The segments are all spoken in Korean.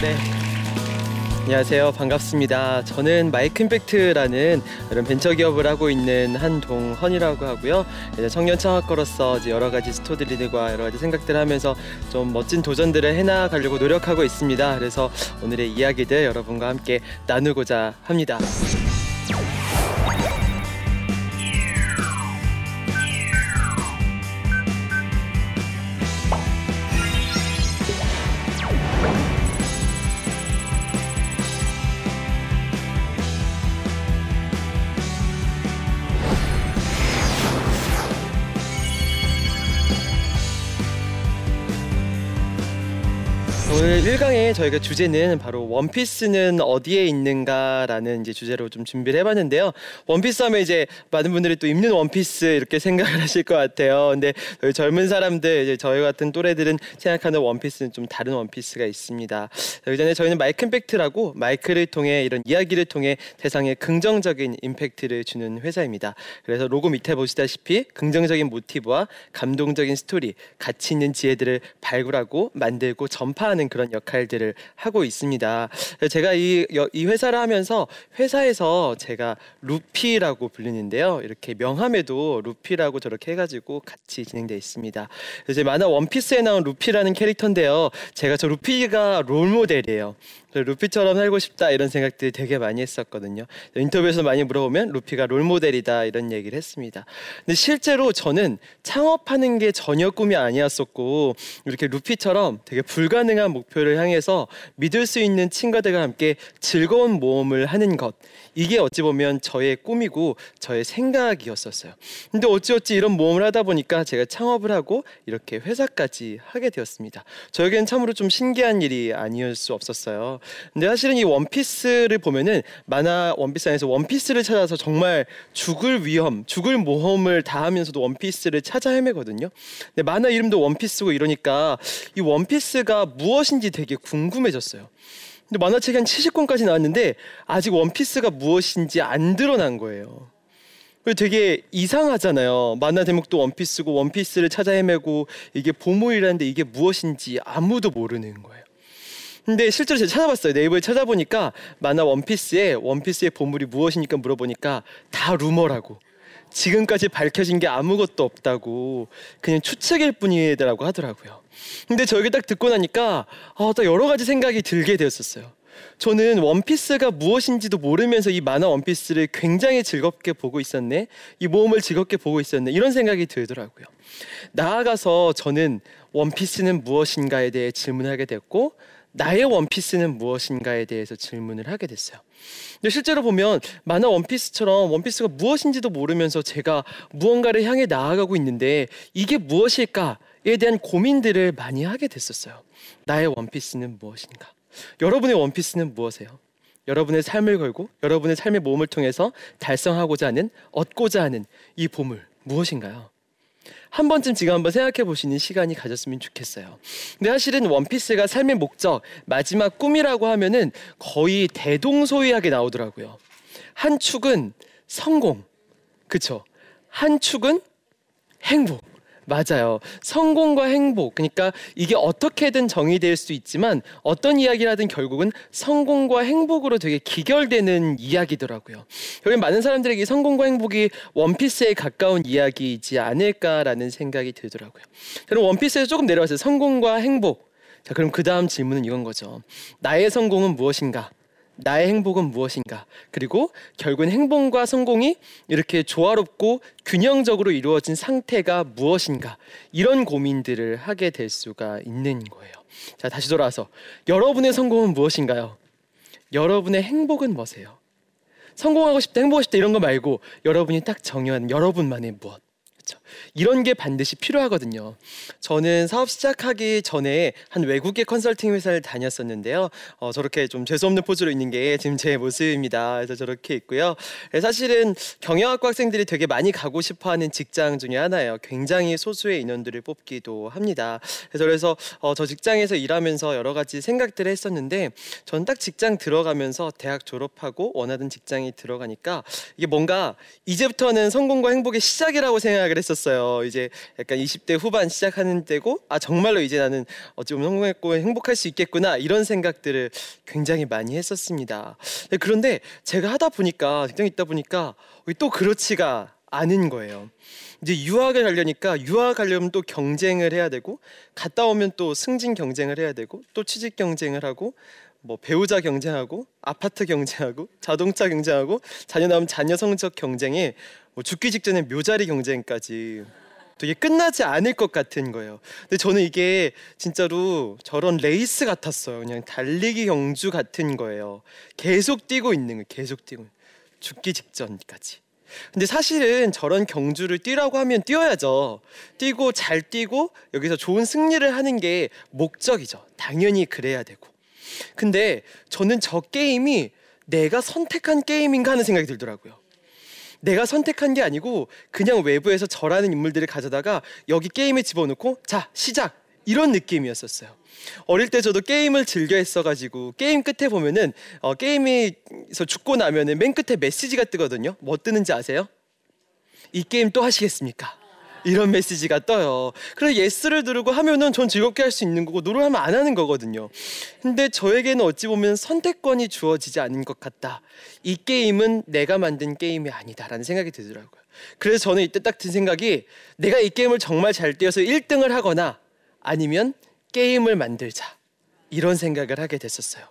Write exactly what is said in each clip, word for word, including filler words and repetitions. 네, 안녕하세요. 반갑습니다. 저는 마이크임팩트라는 이런 벤처기업을 하고 있는 한동헌이라고 하고요. 이제 청년 창업가로서 이제 여러 가지 스토리들과 여러 가지 생각들을 하면서 좀 멋진 도전들을 해나가려고 노력하고 있습니다. 그래서 오늘의 이야기들 여러분과 함께 나누고자 합니다. 오늘 일 강에 저희가 주제는 바로 원피스는 어디에 있는가라는 이제 주제로 좀 준비를 해봤는데요. 원피스 하면 이제 많은 분들이 또 입는 원피스 이렇게 생각을 하실 것 같아요. 근데 저희 젊은 사람들, 이제 저희 같은 또래들은 생각하는 원피스는 좀 다른 원피스가 있습니다. 그 전에 저희는 마이크임팩트라고 마이크를 통해 이런 이야기를 통해 세상에 긍정적인 임팩트를 주는 회사입니다. 그래서 로고 밑에 보시다시피 긍정적인 모티브와 감동적인 스토리, 가치 있는 지혜들을 발굴하고 만들고 전파하는 그런 역할들을 하고 있습니다. 제가 이, 이 회사를 하면서 회사에서 제가 루피라고 불리는데요. 이렇게 명함에도 루피라고 저렇게 해가지고 같이 진행되어 있습니다. 이제 만화 원피스에 나온 루피라는 캐릭터인데요. 제가 저 루피가 롤모델이에요. 루피처럼 살고 싶다 이런 생각들이 되게 많이 했었거든요. 인터뷰에서 많이 물어보면 루피가 롤모델이다 이런 얘기를 했습니다. 근데 실제로 저는 창업하는 게 전혀 꿈이 아니었었고 이렇게 루피처럼 되게 불가능한 목표를 향해서 믿을 수 있는 친구들과 함께 즐거운 모험을 하는 것, 이게 어찌 보면 저의 꿈이고 저의 생각이었었어요. 근데 어찌어찌 이런 모험을 하다 보니까 제가 창업을 하고 이렇게 회사까지 하게 되었습니다. 저에겐 참으로 좀 신기한 일이 아니었을 수 없었어요. 근데 사실은 이 원피스를 보면은 만화 원피스 안에서 원피스를 찾아서 정말 죽을 위험, 죽을 모험을 다하면서도 원피스를 찾아 헤매거든요. 근데 만화 이름도 원피스고 이러니까 이 원피스가 무엇인지 되게 궁금해졌어요. 근데 만화책이 한 칠십 권까지 나왔는데 아직 원피스가 무엇인지 안 드러난 거예요. 되게 이상하잖아요. 만화 제목도 원피스고 원피스를 찾아 헤매고 이게 보물이라는데 이게 무엇인지 아무도 모르는 거예요. 근데 실제로 제가 찾아봤어요. 네이버에 찾아보니까 만화 원피스에 원피스의 보물이 무엇이니까 물어보니까 다 루머라고, 지금까지 밝혀진 게 아무것도 없다고, 그냥 추측일 뿐이라고 하더라고요. 근데 저 얘기 딱 듣고 나니까 아, 딱 여러 가지 생각이 들게 되었었어요. 저는 원피스가 무엇인지도 모르면서 이 만화 원피스를 굉장히 즐겁게 보고 있었네, 이 모험을 즐겁게 보고 있었네 이런 생각이 들더라고요. 나아가서 저는 원피스는 무엇인가에 대해 질문하게 됐고 나의 원피스는 무엇인가에 대해서 질문을 하게 됐어요. 근데 실제로 보면 만화 원피스처럼 원피스가 무엇인지도 모르면서 제가 무언가를 향해 나아가고 있는데 이게 무엇일까에 대한 고민들을 많이 하게 됐었어요. 나의 원피스는 무엇인가? 여러분의 원피스는 무엇이에요? 여러분의 삶을 걸고 여러분의 삶의 모험을 통해서 달성하고자 하는, 얻고자 하는 이 보물 무엇인가요? 한 번쯤 지금 한번 생각해 보시는 시간이 가졌으면 좋겠어요. 근데 사실은 원피스가 삶의 목적, 마지막 꿈이라고 하면은 거의 대동소이하게 나오더라고요. 한 축은 성공, 그쵸? 한 축은 행복. 맞아요. 성공과 행복. 그러니까 이게 어떻게든 정의될 수 있지만 어떤 이야기를 하든 결국은 성공과 행복으로 되게 기결되는 이야기더라고요. 결국 많은 사람들에게 성공과 행복이 원피스에 가까운 이야기이지 않을까라는 생각이 들더라고요. 그럼 원피스에서 조금 내려왔어요. 성공과 행복. 자, 그럼 그 다음 질문은 이건 거죠. 나의 성공은 무엇인가? 나의 행복은 무엇인가? 그리고 결국은 행복과 성공이 이렇게 조화롭고 균형적으로 이루어진 상태가 무엇인가? 이런 고민들을 하게 될 수가 있는 거예요. 자, 다시 돌아와서 여러분의 성공은 무엇인가요? 여러분의 행복은 뭐세요? 성공하고 싶다, 행복하고 싶다 이런 거 말고 여러분이 딱 정의하는 여러분만의 무엇? 이런 게 반드시 필요하거든요. 저는 사업 시작하기 전에 한 외국의 컨설팅 회사를 다녔었는데요. 어, 저렇게 좀 재수없는 포즈로 있는 게 지금 제 모습입니다. 그래서 저렇게 있고요. 사실은 경영학과 학생들이 되게 많이 가고 싶어하는 직장 중에 하나예요. 굉장히 소수의 인원들을 뽑기도 합니다. 그래서, 그래서 어, 저 직장에서 일하면서 여러 가지 생각들을 했었는데 저는 딱 직장 들어가면서 대학 졸업하고 원하던 직장이 들어가니까 이게 뭔가 이제부터는 성공과 행복의 시작이라고 생각을 했었어요. 있었어요. 이제 약간 이십 대 후반 시작하는 때고, 아 정말로 이제 나는 어찌 보면 성공했고 행복할 수 있겠구나, 이런 생각들을 굉장히 많이 했었습니다. 그런데 제가 하다 보니까, 직장에 있다 보니까 또 그렇지가 않은 거예요. 이제 유학을 가려니까, 유학 가려면 또 경쟁을 해야 되고, 갔다 오면 또 승진 경쟁을 해야 되고, 또 취직 경쟁을 하고, 뭐 배우자 경쟁하고, 아파트 경쟁하고, 자동차 경쟁하고, 자녀 나오면 자녀 성적 경쟁에 뭐 죽기 직전에 묘자리 경쟁까지, 또 이게 끝나지 않을 것 같은 거예요. 근데 저는 이게 진짜로 저런 레이스 같았어요. 그냥 달리기 경주 같은 거예요. 계속 뛰고 있는 거예요. 계속 뛰고 죽기 직전까지. 근데 사실은 저런 경주를 뛰라고 하면 뛰어야죠. 뛰고 잘 뛰고 여기서 좋은 승리를 하는 게 목적이죠. 당연히 그래야 되고. 근데 저는 저 게임이 내가 선택한 게임인가 하는 생각이 들더라고요. 내가 선택한 게 아니고 그냥 외부에서 저라는 인물들을 가져다가 여기 게임에 집어넣고 자 시작, 이런 느낌이었었어요. 어릴 때 저도 게임을 즐겨 했어가지고 게임 끝에 보면은 어, 게임에서 죽고 나면은 맨 끝에 메시지가 뜨거든요. 뭐 뜨는지 아세요? 이 게임 또 하시겠습니까? 이런 메시지가 떠요. 그래서 예스를 누르고 하면은 전 즐겁게 할 수 있는 거고, 노를 하면 안 하는 거거든요. 근데 저에게는 어찌 보면 선택권이 주어지지 않은 것 같다. 이 게임은 내가 만든 게임이 아니다라는 생각이 들더라고요. 그래서 저는 이때 딱 든 생각이, 내가 이 게임을 정말 잘 뛰어서 일 등을 하거나 아니면 게임을 만들자, 이런 생각을 하게 됐었어요.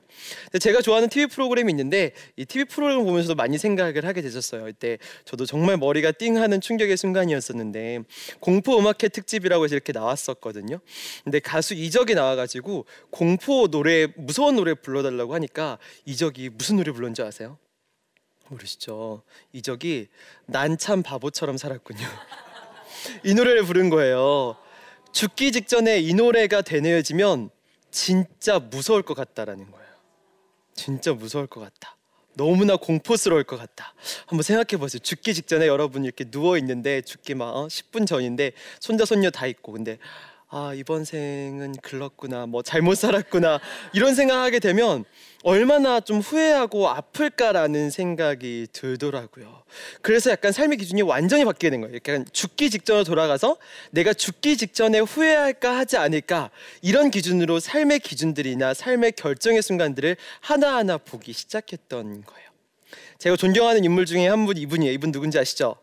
제가 좋아하는 티비 프로그램이 있는데 이 티비 프로그램을 보면서도 많이 생각을 하게 됐었어요. 이때 저도 정말 머리가 띵하는 충격의 순간이었었는데, 공포 음악회 특집이라고 해서 이렇게 나왔었거든요. 근데 가수 이적이 나와가지고 공포 노래, 무서운 노래 불러달라고 하니까 이적이 무슨 노래 불렀는지 아세요? 모르시죠? 이적이 난 참 바보처럼 살았군요. 이 노래를 부른 거예요. 죽기 직전에 이 노래가 되뇌어지면 진짜 무서울 것 같다라는 거예요. 진짜 무서울 것 같다. 너무나 공포스러울 것 같다. 한번 생각해보세요. 죽기 직전에 여러분 이렇게 누워있는데, 죽기 막 어? 십 분 전인데 손자 손녀 다 있고, 근데 아 이번 생은 글렀구나, 뭐 잘못 살았구나, 이런 생각하게 되면 얼마나 좀 후회하고 아플까라는 생각이 들더라고요. 그래서 약간 삶의 기준이 완전히 바뀌게 된 거예요. 약간 죽기 직전으로 돌아가서 내가 죽기 직전에 후회할까 하지 않을까, 이런 기준으로 삶의 기준들이나 삶의 결정의 순간들을 하나하나 보기 시작했던 거예요. 제가 존경하는 인물 중에 한 분, 이분이에요. 이분 누군지 아시죠?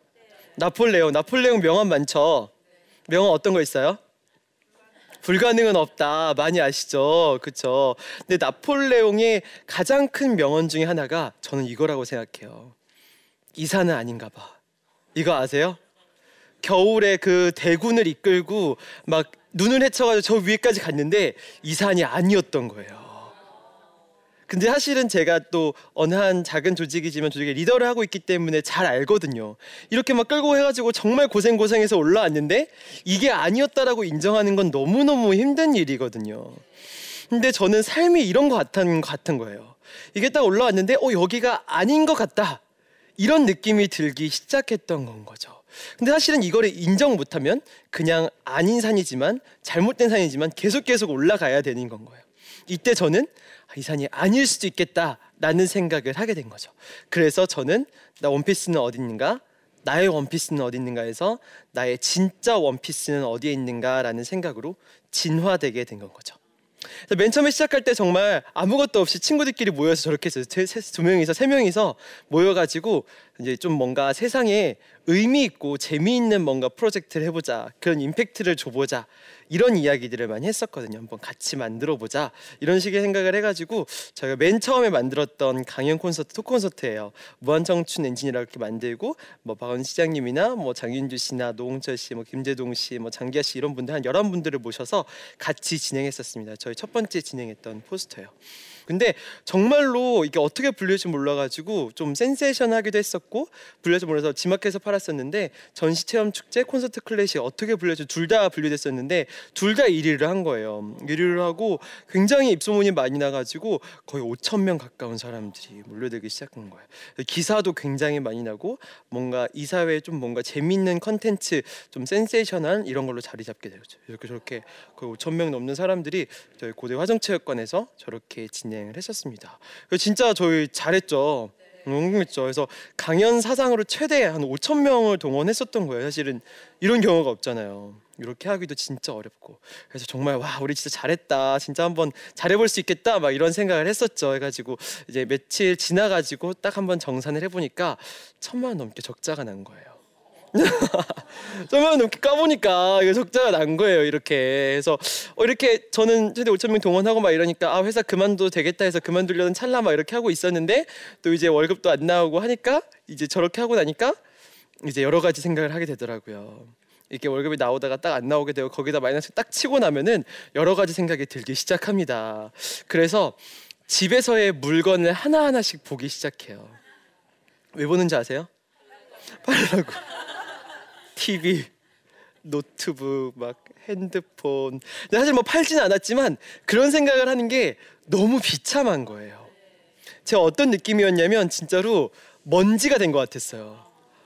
나폴레옹. 나폴레옹 명언 많죠? 명언 어떤 거 있어요? 불가능은 없다. 많이 아시죠? 그렇죠? 근데 나폴레옹의 가장 큰 명언 중에 하나가 저는 이거라고 생각해요. 이사는 아닌가 봐. 이거 아세요? 겨울에 그 대군을 이끌고 막 눈을 헤쳐가지고 저 위에까지 갔는데 이산이 아니었던 거예요. 근데 사실은 제가 또 어느 한 작은 조직이지만 조직의 리더를 하고 있기 때문에 잘 알거든요. 이렇게 막 끌고 해가지고 정말 고생고생해서 올라왔는데 이게 아니었다라고 인정하는 건 너무너무 힘든 일이거든요. 근데 저는 삶이 이런 것 같은, 같은 거예요. 이게 딱 올라왔는데 어 여기가 아닌 것 같다, 이런 느낌이 들기 시작했던 건 거죠. 근데 사실은 이거를 인정 못하면 그냥 아닌 산이지만, 잘못된 산이지만 계속 계속 올라가야 되는 건 거예요. 이때 저는 이 산이 아닐 수도 있겠다라는 생각을 하게 된 거죠. 그래서 저는 나 원피스는 어디 있는가? 나의 원피스는 어디 있는가 해서 나의 진짜 원피스는 어디에 있는가라는 생각으로 진화되게 된 건 거죠. 그래서 맨 처음에 시작할 때 정말 아무것도 없이 친구들끼리 모여서 저렇게 했어요. 두 명이서 세 명이서 모여가지고 이제 좀 뭔가 세상에 의미 있고 재미있는 뭔가 프로젝트를 해보자, 그런 임팩트를 줘보자, 이런 이야기들을 많이 했었거든요. 한번 같이 만들어보자, 이런 식의 생각을 해가지고 저희가 맨 처음에 만들었던 강연 콘서트, 토크 콘서트예요. 무한청춘 엔진이라고 이렇게 만들고, 뭐 박원 시장님이나 뭐 장윤주 씨나 노홍철 씨, 뭐 김재동 씨, 뭐 장기하 씨, 이런 분들 한 열한 분들을 모셔서 같이 진행했었습니다. 저희 첫 번째 진행했던 포스터예요. 근데 정말로 이게 어떻게 불릴지 몰라가지고 좀 센세이션하기도 했었고, 불릴지 몰라서 지마켓에서 팔았었는데, 전시체험축제, 콘서트 클래식 어떻게 불릴지 둘 다 분류됐었는데 둘 다 일 위를 한 거예요. 일 위를 하고 굉장히 입소문이 많이 나가지고 거의 오천 명 가까운 사람들이 몰려들기 시작한 거예요. 기사도 굉장히 많이 나고, 뭔가 이 사회에 좀 뭔가 재밌는 컨텐츠, 좀 센세이션한 이런 걸로 자리 잡게 되었죠. 이렇게 저렇게 거의 오천 명 넘는 사람들이 저희 고대 화정체육관에서 저렇게 진행 했었습니다. 진짜 저희 잘했죠. 궁금했죠. 그래서 강연 사상으로 최대 한 오천 명을 동원했었던 거예요. 사실은 이런 경우가 없잖아요. 이렇게 하기도 진짜 어렵고. 그래서 정말 와, 우리 진짜 잘했다, 진짜 한번 잘해볼 수 있겠다 막 이런 생각을 했었죠. 해가지고 이제 며칠 지나가지고 딱 한번 정산을 해보니까 천만 원 넘게 적자가 난 거예요. 천만 원 넘게 까보니까 이거 적자가 난 거예요. 이렇게 해서 어, 이렇게 저는 최대 오천 명 동원하고 막 이러니까 아, 회사 그만둬도 되겠다 해서 그만두려는 찰나 막 이렇게 하고 있었는데, 또 이제 월급도 안 나오고 하니까 이제 저렇게 하고 나니까 이제 여러 가지 생각을 하게 되더라고요. 이렇게 월급이 나오다가 딱 안 나오게 되고 거기다 마이너스 딱 치고 나면은 여러 가지 생각이 들기 시작합니다. 그래서 집에서의 물건을 하나하나씩 보기 시작해요. 왜 보는지 아세요? 팔라고. 티비, 노트북, 막 핸드폰. 사실 뭐 팔진 않았지만 그런 생각을 하는 게 너무 비참한 거예요. 제가 어떤 느낌이었냐면 진짜로 먼지가 된 것 같았어요.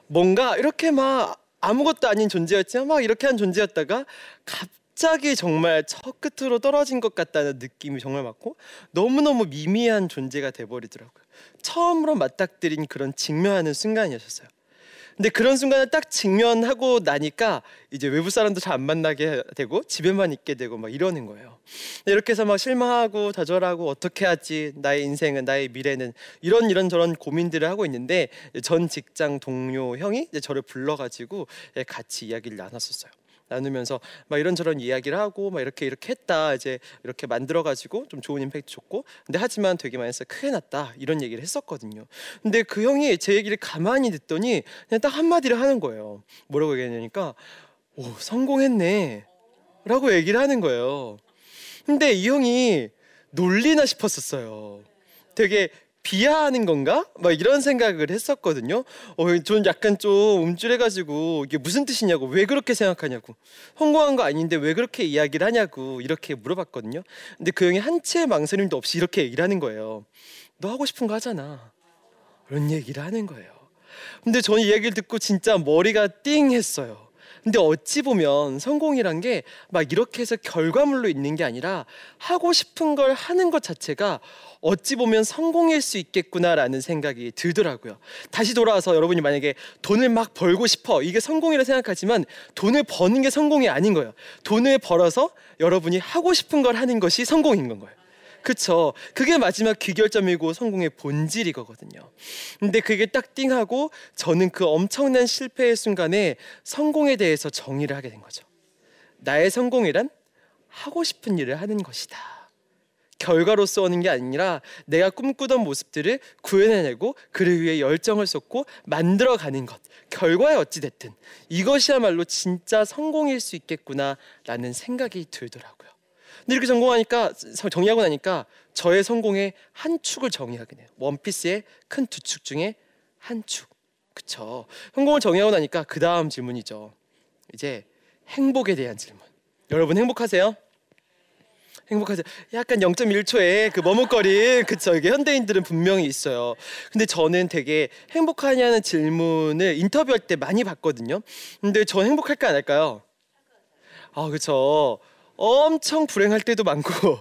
뭔가 이렇게 막 아무것도 아닌 존재였지만 막 이렇게 한 존재였다가 갑자기 정말 저 끝으로 떨어진 것 같다는 느낌이 정말 맞고, 너무너무 미미한 존재가 돼버리더라고요. 처음으로 맞닥뜨린 그런 직면하는 순간이었어요. 근데 그런 순간을 딱 직면하고 나니까 이제 외부 사람도 잘 안 만나게 되고 집에만 있게 되고 막 이러는 거예요. 이렇게 해서 막 실망하고 좌절하고 어떻게 하지, 나의 인생은, 나의 미래는, 이런 이런 저런 고민들을 하고 있는데 전 직장 동료 형이 이제 저를 불러가지고 같이 이야기를 나눴었어요. 나누면서 막 이런저런 이야기를 하고 막 이렇게 이렇게 했다, 이제 이렇게 만들어가지고 좀 좋은 임팩트 줬고, 근데 하지만 되게 많이 해서 크게 났다, 이런 얘기를 했었거든요. 근데 그 형이 제 얘기를 가만히 듣더니 그냥 딱 한마디를 하는 거예요. 뭐라고 얘기하냐니까 오, 성공했네 라고 얘기를 하는 거예요. 근데 이 형이 놀리나 싶었었어요. 되게 비하하는 건가? 막 이런 생각을 했었거든요. 어, 전 약간 좀 움찔해가지고 이게 무슨 뜻이냐고, 왜 그렇게 생각하냐고, 성공한 거 아닌데 왜 그렇게 이야기를 하냐고 이렇게 물어봤거든요. 근데 그 형이 한치의 망설임도 없이 이렇게 얘기를 하는 거예요. 너 하고 싶은 거 하잖아, 이런 얘기를 하는 거예요. 근데 저는 이 얘기를 듣고 진짜 머리가 띵 했어요. 근데 어찌 보면 성공이란 게 막 이렇게 해서 결과물로 있는 게 아니라 하고 싶은 걸 하는 것 자체가 어찌 보면 성공일 수 있겠구나라는 생각이 들더라고요. 다시 돌아와서 여러분이 만약에 돈을 막 벌고 싶어, 이게 성공이라 생각하지만 돈을 버는 게 성공이 아닌 거예요. 돈을 벌어서 여러분이 하고 싶은 걸 하는 것이 성공인 건 거예요. 그쵸? 그게 마지막 귀결점이고 성공의 본질이거든요. 근데 그게 딱 띵하고 저는 그 엄청난 실패의 순간에 성공에 대해서 정의를 하게 된 거죠. 나의 성공이란 하고 싶은 일을 하는 것이다. 결과로서 오는 게 아니라 내가 꿈꾸던 모습들을 구현해내고 그를 위해 열정을 쏟고 만들어가는 것, 결과에 어찌됐든 이것이야말로 진짜 성공일 수 있겠구나라는 생각이 들더라고요. 근데 이렇게 전공하니까, 정리하고 나니까 저의 성공의 한 축을 정의하게 돼요. 원피스의 큰 두 축 중에 한 축. 그쵸? 성공을 정의하고 나니까 그 다음 질문이죠. 이제 행복에 대한 질문. 여러분 행복하세요? 행복하세요? 약간 영점 일 초의 그 머뭇거림. 그쵸? 이게 현대인들은 분명히 있어요. 근데 저는 되게 행복하냐는 질문을 인터뷰할 때 많이 받거든요. 근데 전 행복할까 안 할까요? 아, 그쵸? 엄청 불행할 때도 많고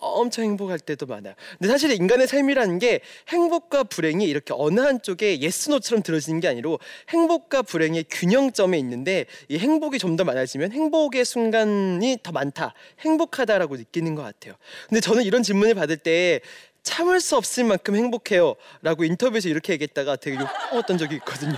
엄청 행복할 때도 많아요. 근데 사실 인간의 삶이라는 게 행복과 불행이 이렇게 어느 한쪽에 예스 노처럼 들어지는 게 아니라 행복과 불행의 균형점에 있는데, 이 행복이 좀 더 많아지면 행복의 순간이 더 많다, 행복하다라고 느끼는 것 같아요. 근데 저는 이런 질문을 받을 때 참을 수 없을 만큼 행복해요 라고 인터뷰에서 이렇게 얘기했다가 되게 욕먹었던 적이 있거든요.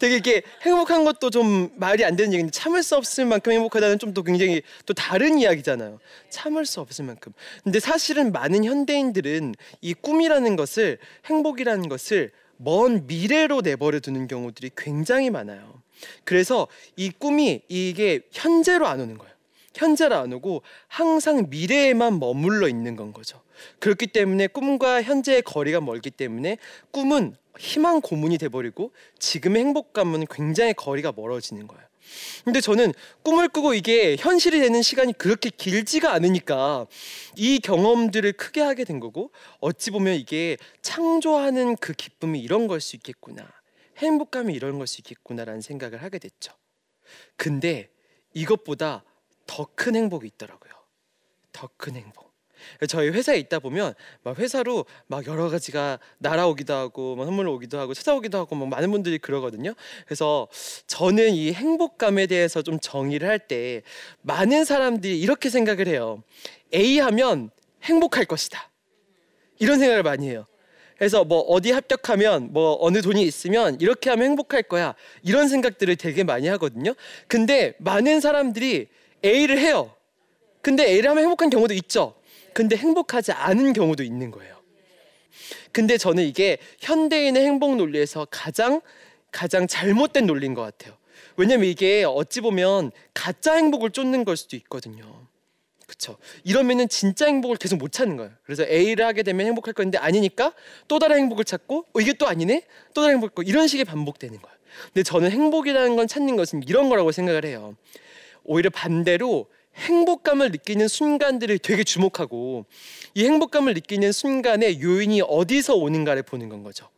되게 이렇게 행복한 것도 좀 말이 안 되는 얘기인데, 참을 수 없을 만큼 행복하다는 좀 또 굉장히 또 다른 이야기잖아요. 참을 수 없을 만큼. 근데 사실은 많은 현대인들은 이 꿈이라는 것을, 행복이라는 것을 먼 미래로 내버려 두는 경우들이 굉장히 많아요. 그래서 이 꿈이, 이게 현재로 안 오는 거예요. 현재로 안 오고 항상 미래에만 머물러 있는 건 거죠. 그렇기 때문에 꿈과 현재의 거리가 멀기 때문에 꿈은 희망 고문이 돼버리고 지금의 행복감은 굉장히 거리가 멀어지는 거예요. 근데 저는 꿈을 꾸고 이게 현실이 되는 시간이 그렇게 길지가 않으니까 이 경험들을 크게 하게 된 거고, 어찌 보면 이게 창조하는 그 기쁨이 이런 걸 수 있겠구나, 행복감이 이런 걸 수 있겠구나라는 생각을 하게 됐죠. 근데 이것보다 더 큰 행복이 있더라고요. 더 큰 행복. 저희 회사에 있다 보면 막 회사로 막 여러 가지가 날아오기도 하고 막 선물로 오기도 하고 찾아오기도 하고 막 많은 분들이 그러거든요. 그래서 저는 이 행복감에 대해서 좀 정의를 할 때 많은 사람들이 이렇게 생각을 해요. A 하면 행복할 것이다, 이런 생각을 많이 해요. 그래서 뭐 어디 합격하면 뭐 어느 돈이 있으면 이렇게 하면 행복할 거야, 이런 생각들을 되게 많이 하거든요. 근데 많은 사람들이 A를 해요. 근데 A를 하면 행복한 경우도 있죠. 근데 행복하지 않은 경우도 있는 거예요. 근데 저는 이게 현대인의 행복 논리에서 가장 가장 잘못된 논리인 것 같아요. 왜냐면 이게 어찌 보면 가짜 행복을 쫓는 걸 수도 있거든요. 그렇죠. 이러면은 진짜 행복을 계속 못 찾는 거예요. 그래서 A를 하게 되면 행복할 건데 아니니까 또 다른 행복을 찾고 어, 이게 또 아니네? 또 다른 행복을 찾고 이런 식의 반복되는 거예요. 근데 저는 행복이라는 건 찾는 것은 이런 거라고 생각을 해요. 오히려 반대로 행복감을 느끼는 순간들을 되게 주목하고 이 행복감을 느끼는 순간의 요인이 어디서 오는가를 보는 건 거죠.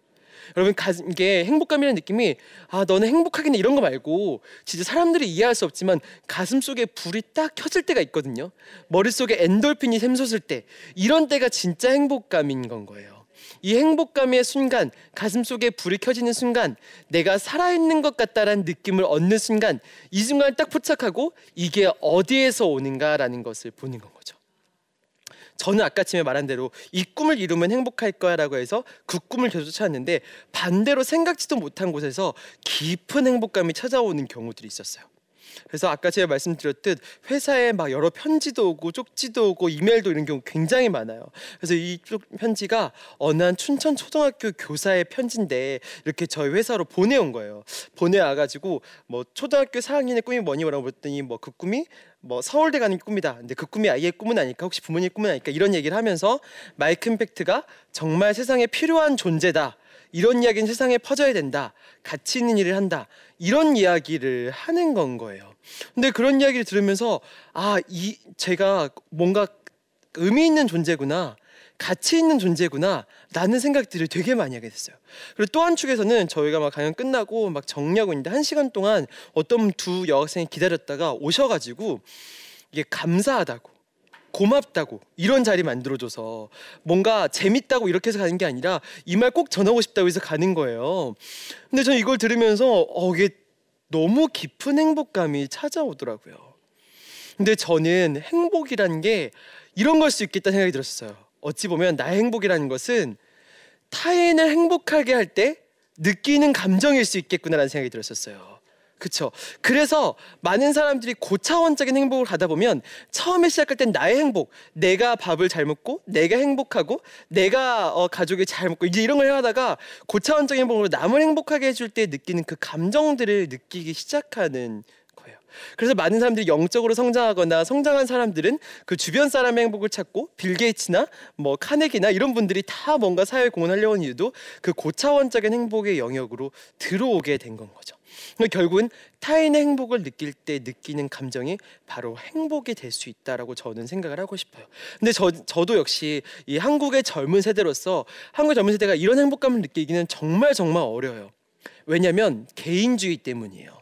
여러분, 이게 행복감이라는 느낌이 아 너는 행복하겠네 이런 거 말고 진짜 사람들이 이해할 수 없지만 가슴 속에 불이 딱 켜질 때가 있거든요. 머릿속에 엔돌핀이 샘솟을 때, 이런 때가 진짜 행복감인 건 거예요. 이 행복감의 순간, 가슴 속에 불이 켜지는 순간, 내가 살아있는 것 같다라는 느낌을 얻는 순간, 이 순간을 딱 포착하고 이게 어디에서 오는가라는 것을 보는 건 거죠. 저는 아까쯤에 말한 대로 이 꿈을 이루면 행복할 거야 라고 해서 그 꿈을 계속 쫓았는데 반대로 생각지도 못한 곳에서 깊은 행복감이 찾아오는 경우들이 있었어요. 그래서 아까 제가 말씀드렸듯 회사에 막 여러 편지도 오고 쪽지도 오고 이메일도 이런 경우 굉장히 많아요. 그래서 이 편지가 어느 한 춘천 초등학교 교사의 편지인데 이렇게 저희 회사로 보내온 거예요. 보내와가지고 뭐 초등학교 사 학년의 꿈이 뭐니 뭐라고 물었더니 뭐 그 꿈이 뭐 서울대 가는 꿈이다. 근데 그 꿈이 아이의 꿈은 아닐까? 혹시 부모님의 꿈은 아닐까? 이런 얘기를 하면서 마이크 임팩트가 정말 세상에 필요한 존재다, 이런 이야기는 세상에 퍼져야 된다, 가치 있는 일을 한다, 이런 이야기를 하는 건 거예요. 근데 그런 이야기를 들으면서 아, 이 제가 뭔가 의미 있는 존재구나, 가치 있는 존재구나 라는 생각들을 되게 많이 하게 됐어요. 그리고 또 한 축에서는 저희가 막 강연 끝나고 막 정리하고 있는데 한 시간 동안 어떤 두 여학생이 기다렸다가 오셔가지고 이게 감사하다고, 고맙다고, 이런 자리 만들어줘서 뭔가 재밌다고 이렇게 해서 가는 게 아니라 이 말 꼭 전하고 싶다고 해서 가는 거예요. 근데 저는 이걸 들으면서 어, 이게 너무 깊은 행복감이 찾아오더라고요. 근데 저는 행복이란 게 이런 걸 수 있겠다는 생각이 들었어요. 어찌 보면 나의 행복이라는 것은 타인을 행복하게 할 때 느끼는 감정일 수 있겠구나라는 생각이 들었었어요. 그렇죠. 그래서 많은 사람들이 고차원적인 행복을 가다 보면 처음에 시작할 땐 나의 행복, 내가 밥을 잘 먹고 내가 행복하고 내가 어, 가족이 잘 먹고 이제 이런 걸 하다가 고차원적인 행복으로 남을 행복하게 해줄 때 느끼는 그 감정들을 느끼기 시작하는 거예요. 그래서 많은 사람들이 영적으로 성장하거나 성장한 사람들은 그 주변 사람의 행복을 찾고 빌 게이츠나 뭐 카네기나 이런 분들이 다 뭔가 사회에 공헌하려고 하는 이유도 그 고차원적인 행복의 영역으로 들어오게 된 건 거죠. 결국은 타인의 행복을 느낄 때 느끼는 감정이 바로 행복이 될 수 있다라고 저는 생각을 하고 싶어요. 근데 저, 저도 역시 이 한국의 젊은 세대로서 한국의 젊은 세대가 이런 행복감을 느끼기는 정말 정말 어려워요. 왜냐하면 개인주의 때문이에요.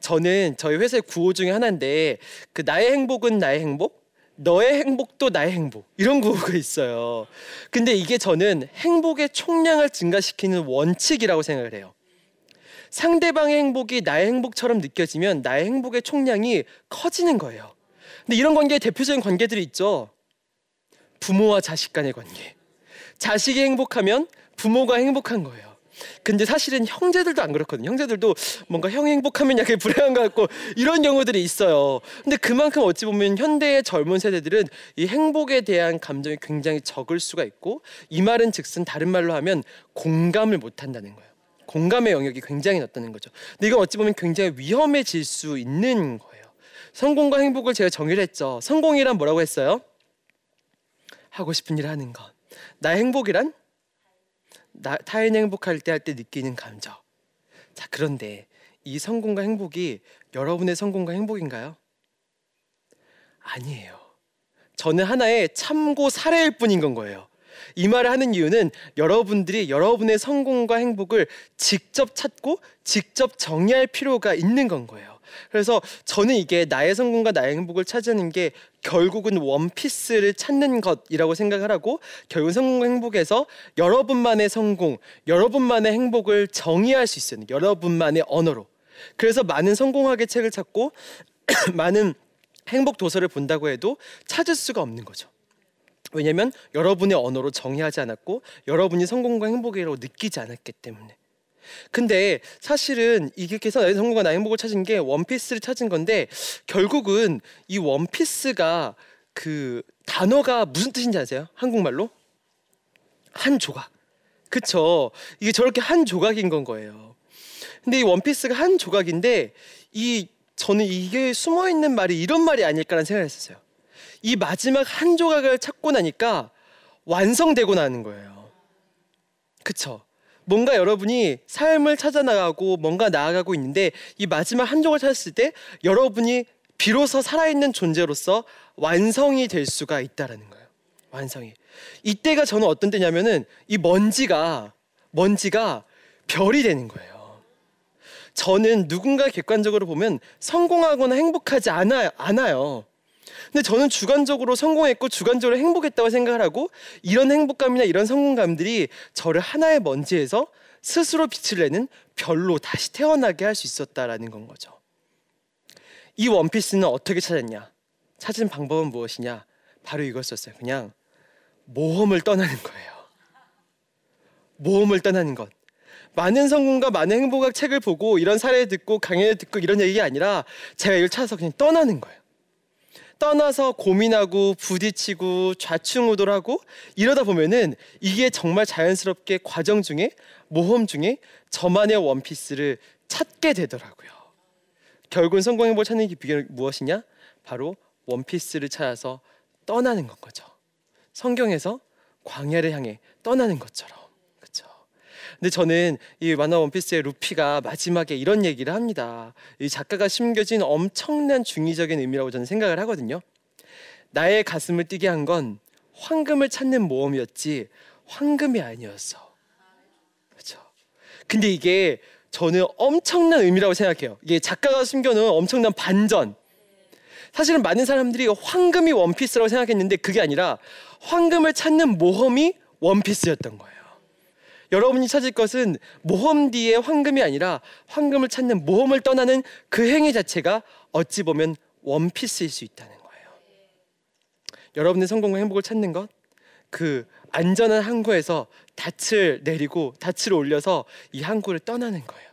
저는 저희 회사의 구호 중에 하나인데 그 나의 행복은 나의 행복, 너의 행복도 나의 행복, 이런 구호가 있어요. 근데 이게 저는 행복의 총량을 증가시키는 원칙이라고 생각을 해요. 상대방의 행복이 나의 행복처럼 느껴지면 나의 행복의 총량이 커지는 거예요. 근데 이런 관계의 대표적인 관계들이 있죠. 부모와 자식 간의 관계. 자식이 행복하면 부모가 행복한 거예요. 근데 사실은 형제들도 안 그렇거든요. 형제들도 뭔가 형이 행복하면 약간 불행한 것 같고 이런 경우들이 있어요. 근데 그만큼 어찌 보면 현대의 젊은 세대들은 이 행복에 대한 감정이 굉장히 적을 수가 있고, 이 말은 즉슨 다른 말로 하면 공감을 못한다는 거예요. 공감의 영역이 굉장히 낮다는 거죠. 근데 이건 어찌 보면 굉장히 위험해질 수 있는 거예요. 성공과 행복을 제가 정의를 했죠. 성공이란 뭐라고 했어요? 하고 싶은 일을 하는 것. 나의 행복이란? 나, 타인이 행복할 때 할 때 느끼는 감정. 자, 그런데 이 성공과 행복이 여러분의 성공과 행복인가요? 아니에요. 저는 하나의 참고 사례일 뿐인 건 거예요. 이 말을 하는 이유는 여러분들이 여러분의 성공과 행복을 직접 찾고 직접 정의할 필요가 있는 건 거예요. 그래서 저는 이게 나의 성공과 나의 행복을 찾는 게 결국은 원피스를 찾는 것이라고 생각을 하고, 결국 성공과 행복에서 여러분만의 성공, 여러분만의 행복을 정의할 수 있어요. 여러분만의 언어로. 그래서 많은 성공학의 책을 찾고 많은 행복 도서를 본다고 해도 찾을 수가 없는 거죠. 왜냐하면 여러분의 언어로 정의하지 않았고 여러분이 성공과 행복이라고 느끼지 않았기 때문에. 근데 사실은 이게 계속 나의 성공과 나의 행복을 찾은 게 원피스를 찾은 건데, 결국은 이 원피스가 그 단어가 무슨 뜻인지 아세요? 한국말로? 한 조각. 그쵸? 이게 저렇게 한 조각인 건 거예요. 근데 이 원피스가 한 조각인데 이 저는 이게 숨어있는 말이 이런 말이 아닐까라는 생각을 했었어요. 이 마지막 한 조각을 찾고 나니까 완성되고 나는 거예요. 그쵸? 뭔가 여러분이 삶을 찾아나가고 뭔가 나아가고 있는데 이 마지막 한 조각을 찾았을 때 여러분이 비로소 살아있는 존재로서 완성이 될 수가 있다라는 거예요. 완성이. 이때가 저는 어떤 때냐면은 이 먼지가 먼지가 별이 되는 거예요. 저는 누군가 객관적으로 보면 성공하거나 행복하지 않아요. 않아요. 근데 저는 주관적으로 성공했고 주관적으로 행복했다고 생각을 하고, 이런 행복감이나 이런 성공감들이 저를 하나의 먼지에서 스스로 빛을 내는 별로 다시 태어나게 할 수 있었다라는 건 거죠. 이 원피스는 어떻게 찾았냐? 찾은 방법은 무엇이냐? 바로 이거였어요. 그냥 모험을 떠나는 거예요. 모험을 떠나는 것. 많은 성공과 많은 행복학 책을 보고 이런 사례를 듣고 강연을 듣고 이런 얘기가 아니라 제가 이걸 찾아서 그냥 떠나는 거예요. 떠나서 고민하고 부딪히고 좌충우돌하고 이러다 보면은 이게 정말 자연스럽게 과정 중에, 모험 중에 저만의 원피스를 찾게 되더라고요. 결국은 성공 행복을 찾는 게 비결이 무엇이냐? 바로 원피스를 찾아서 떠나는 건 거죠. 성경에서 광야를 향해 떠나는 것처럼. 근데 저는 이 만화 원피스의 루피가 마지막에 이런 얘기를 합니다. 이 작가가 심겨진 엄청난 중의적인 의미라고 저는 생각을 하거든요. 나의 가슴을 뛰게 한 건 황금을 찾는 모험이었지 황금이 아니었어. 그렇죠. 근데 이게 저는 엄청난 의미라고 생각해요. 이게 작가가 숨겨놓은 엄청난 반전. 사실은 많은 사람들이 황금이 원피스라고 생각했는데 그게 아니라 황금을 찾는 모험이 원피스였던 거예요. 여러분이 찾을 것은 모험 뒤에 황금이 아니라 황금을 찾는 모험을 떠나는 그 행위 자체가 어찌 보면 원피스일 수 있다는 거예요. 여러분의 성공과 행복을 찾는 것, 그 안전한 항구에서 닻을 내리고 닻을 올려서 이 항구를 떠나는 거예요.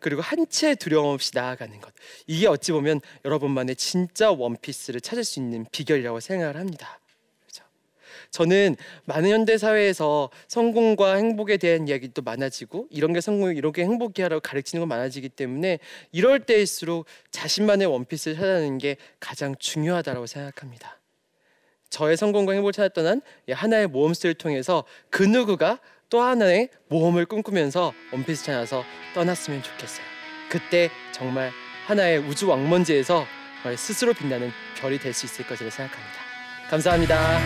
그리고 한 치의 두려움 없이 나아가는 것. 이게 어찌 보면 여러분만의 진짜 원피스를 찾을 수 있는 비결이라고 생각을 합니다. 저는 많은 현대사회에서 성공과 행복에 대한 이야기도 많아지고 이런 게 성공이 이런 게 행복이 하라고 가르치는 건 많아지기 때문에 이럴 때일수록 자신만의 원피스를 찾아내는 게 가장 중요하다고 생각합니다. 저의 성공과 행복을 찾아 떠난 하나의 모험스를 통해서 그 누구가 또 하나의 모험을 꿈꾸면서 원피스 찾아서 떠났으면 좋겠어요. 그때 정말 하나의 우주 왕먼지에서 스스로 빛나는 별이 될 수 있을 것이라고 생각합니다. 감사합니다.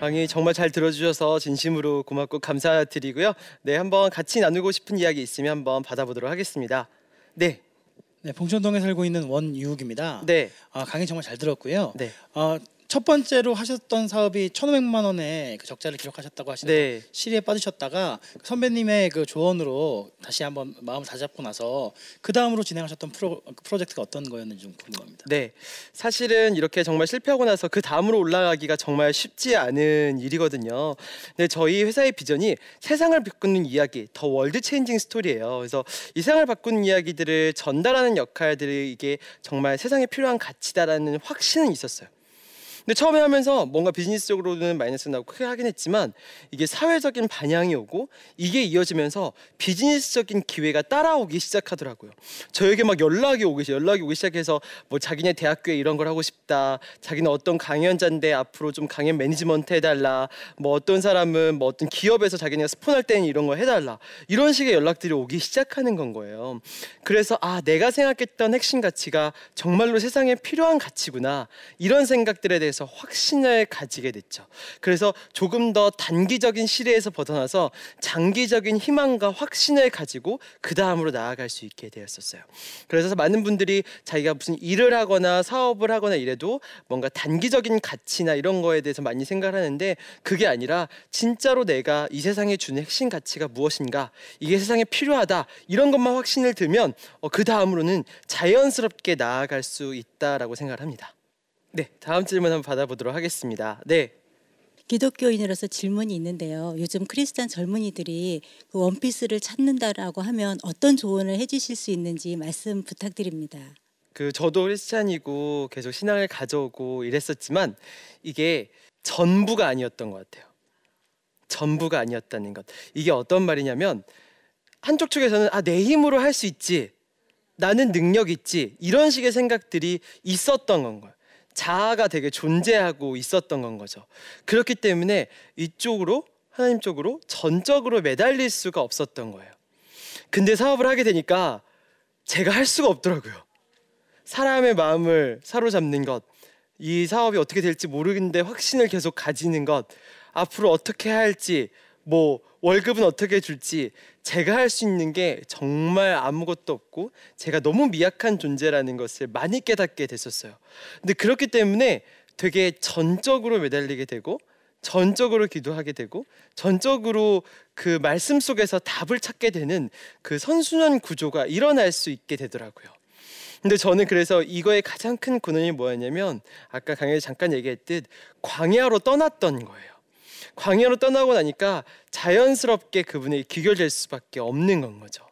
강의 정말 잘 들어주셔서 진심으로 고맙고 감사드리고요. 네, 한번 같이 나누고 싶은 이야기 있으면 한번 받아보도록 하겠습니다. 네, 네, 봉천동에 살고 있는 원유욱입니다. 네, 아, 강의 정말 잘 들었고요. 네, 어, 첫 번째로 하셨던 사업이 천오백만 원의 그 적자를 기록하셨다고 하시는데 네. 시리에 빠지셨다가 선배님의 그 조언으로 다시 한번 마음을 다잡고 나서 그 다음으로 진행하셨던 프로, 프로젝트가 어떤 거였는지 좀 궁금합니다. 네, 사실은 이렇게 정말 실패하고 나서 그 다음으로 올라가기가 정말 쉽지 않은 일이거든요. 근데 저희 회사의 비전이 세상을 바꾸는 이야기, 더 월드 체인징 스토리예요. 그래서 이 세상을 바꾸는 이야기들을 전달하는 역할들이 이게 정말 세상에 필요한 가치다라는 확신은 있었어요. 근데 처음에 하면서 뭔가 비즈니스적으로는 마이너스 나고 크게 하긴 했지만 이게 사회적인 반향이 오고 이게 이어지면서 비즈니스적인 기회가 따라오기 시작하더라고요. 저에게 막 연락이 오기 연락이 오기 시작해서 뭐 자기네 대학교에 이런 걸 하고 싶다, 자기는 어떤 강연자인데 앞으로 좀 강연 매니지먼트 해달라, 뭐 어떤 사람은 뭐 어떤 기업에서 자기네가 스폰할 때는 이런 거 해달라, 이런 식의 연락들이 오기 시작하는 건 거예요. 그래서 아, 내가 생각했던 핵심 가치가 정말로 세상에 필요한 가치구나, 이런 생각들에 대해서 확신을 가지게 됐죠. 그래서 조금 더 단기적인 시대에서 벗어나서 장기적인 희망과 확신을 가지고 그 다음으로 나아갈 수 있게 되었었어요. 그래서 많은 분들이 자기가 무슨 일을 하거나 사업을 하거나 이래도 뭔가 단기적인 가치나 이런 거에 대해서 많이 생각하는데, 그게 아니라 진짜로 내가 이 세상에 주는 핵심 가치가 무엇인가, 이게 세상에 필요하다, 이런 것만 확신을 들면 어, 그 다음으로는 자연스럽게 나아갈 수 있다라고 생각을 합니다. 네, 다음 질문 한번 받아보도록 하겠습니다. 네. 기독교인으로서 질문이 있는데요. 요즘 크리스찬 젊은이들이 그 원피스를 찾는다라고 하면 어떤 조언을 해주실 수 있는지 말씀 부탁드립니다. 그 저도 크리스찬이고 계속 신앙을 가져오고 이랬었지만 이게 전부가 아니었던 것 같아요. 전부가 아니었다는 것. 이게 어떤 말이냐면 한쪽 쪽에서는 아, 내 힘으로 할 수 있지, 나는 능력 있지, 이런 식의 생각들이 있었던 건 거예요. 자아가 되게 존재하고 있었던 건 거죠. 그렇기 때문에 이쪽으로, 하나님 쪽으로 전적으로 매달릴 수가 없었던 거예요. 근데 사업을 하게 되니까 제가 할 수가 없더라고요. 사람의 마음을 사로잡는 것, 이 사업이 어떻게 될지 모르겠는데 확신을 계속 가지는 것, 앞으로 어떻게 해야 할지, 뭐 월급은 어떻게 줄지, 제가 할 수 있는 게 정말 아무것도 없고 제가 너무 미약한 존재라는 것을 많이 깨닫게 됐었어요. 근데 그렇기 때문에 되게 전적으로 매달리게 되고 전적으로 기도하게 되고 전적으로 그 말씀 속에서 답을 찾게 되는 그 선순환 구조가 일어날 수 있게 되더라고요. 근데 저는 그래서 이거의 가장 큰 근원이 뭐였냐면 아까 강연에 잠깐 얘기했듯 광야로 떠났던 거예요. 광야로 떠나고 나니까 자연스럽게 그분에게 귀결될 수밖에 없는 건 거죠.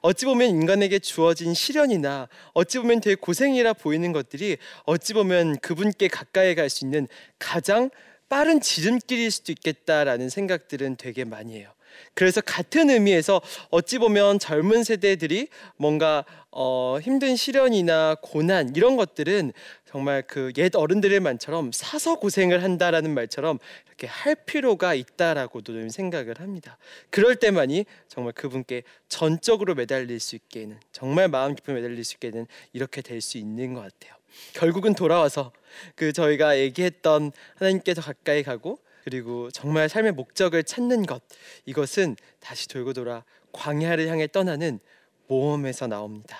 어찌 보면 인간에게 주어진 시련이나 어찌 보면 되게 고생이라 보이는 것들이 어찌 보면 그분께 가까이 갈 수 있는 가장 빠른 지름길일 수도 있겠다라는 생각들은 되게 많이 해요. 그래서 같은 의미에서 어찌 보면 젊은 세대들이 뭔가 어, 힘든 시련이나 고난 이런 것들은 정말 그 옛 어른들의 말처럼 사서 고생을 한다라는 말처럼 이렇게 할 필요가 있다라고도 생각을 합니다. 그럴 때만이 정말 그분께 전적으로 매달릴 수 있게는, 정말 마음 깊이 매달릴 수 있게는 이렇게 될 수 있는 것 같아요. 결국은 돌아와서 그 저희가 얘기했던 하나님께 더 가까이 가고 그리고 정말 삶의 목적을 찾는 것, 이것은 다시 돌고 돌아 광야를 향해 떠나는 모험에서 나옵니다.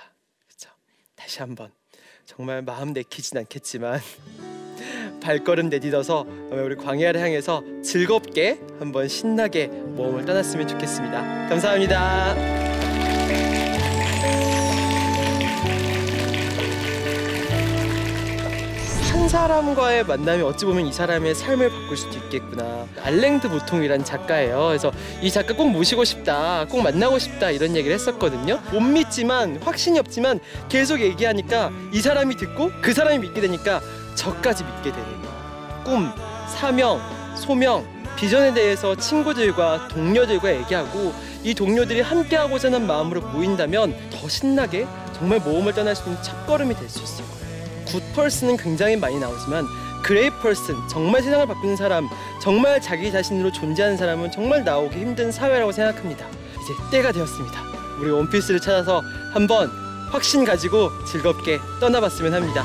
그렇죠? 다시 한번 정말 마음 내키진 않겠지만 발걸음 내딛어서 우리 광야를 향해서 즐겁게 한번 신나게 모험을 떠났으면 좋겠습니다. 감사합니다. 한 사람과의 만남이 어찌 보면 이 사람의 삶을 바꿀 수도 있겠구나. 알랭드 보통이란 작가예요. 그래서 이 작가 꼭 모시고 싶다, 꼭 만나고 싶다 이런 얘기를 했었거든요. 못 믿지만 확신이 없지만 계속 얘기하니까 이 사람이 듣고 그 사람이 믿게 되니까 저까지 믿게 되는 거예요. 꿈, 사명, 소명, 비전에 대해서 친구들과 동료들과 얘기하고 이 동료들이 함께하고자 하는 마음으로 모인다면 더 신나게 정말 모험을 떠날 수 있는 첫걸음이 될 수 있을 거예요. 굿펄슨은 굉장히 많이 나오지만 그레이펄슨, 정말 세상을 바꾸는 사람, 정말 자기 자신으로 존재하는 사람은 정말 나오기 힘든 사회라고 생각합니다. 이제 때가 되었습니다. 우리 원피스를 찾아서 한번 확신 가지고 즐겁게 떠나봤으면 합니다.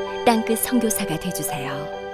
땅끝 선교사가 되어주세요.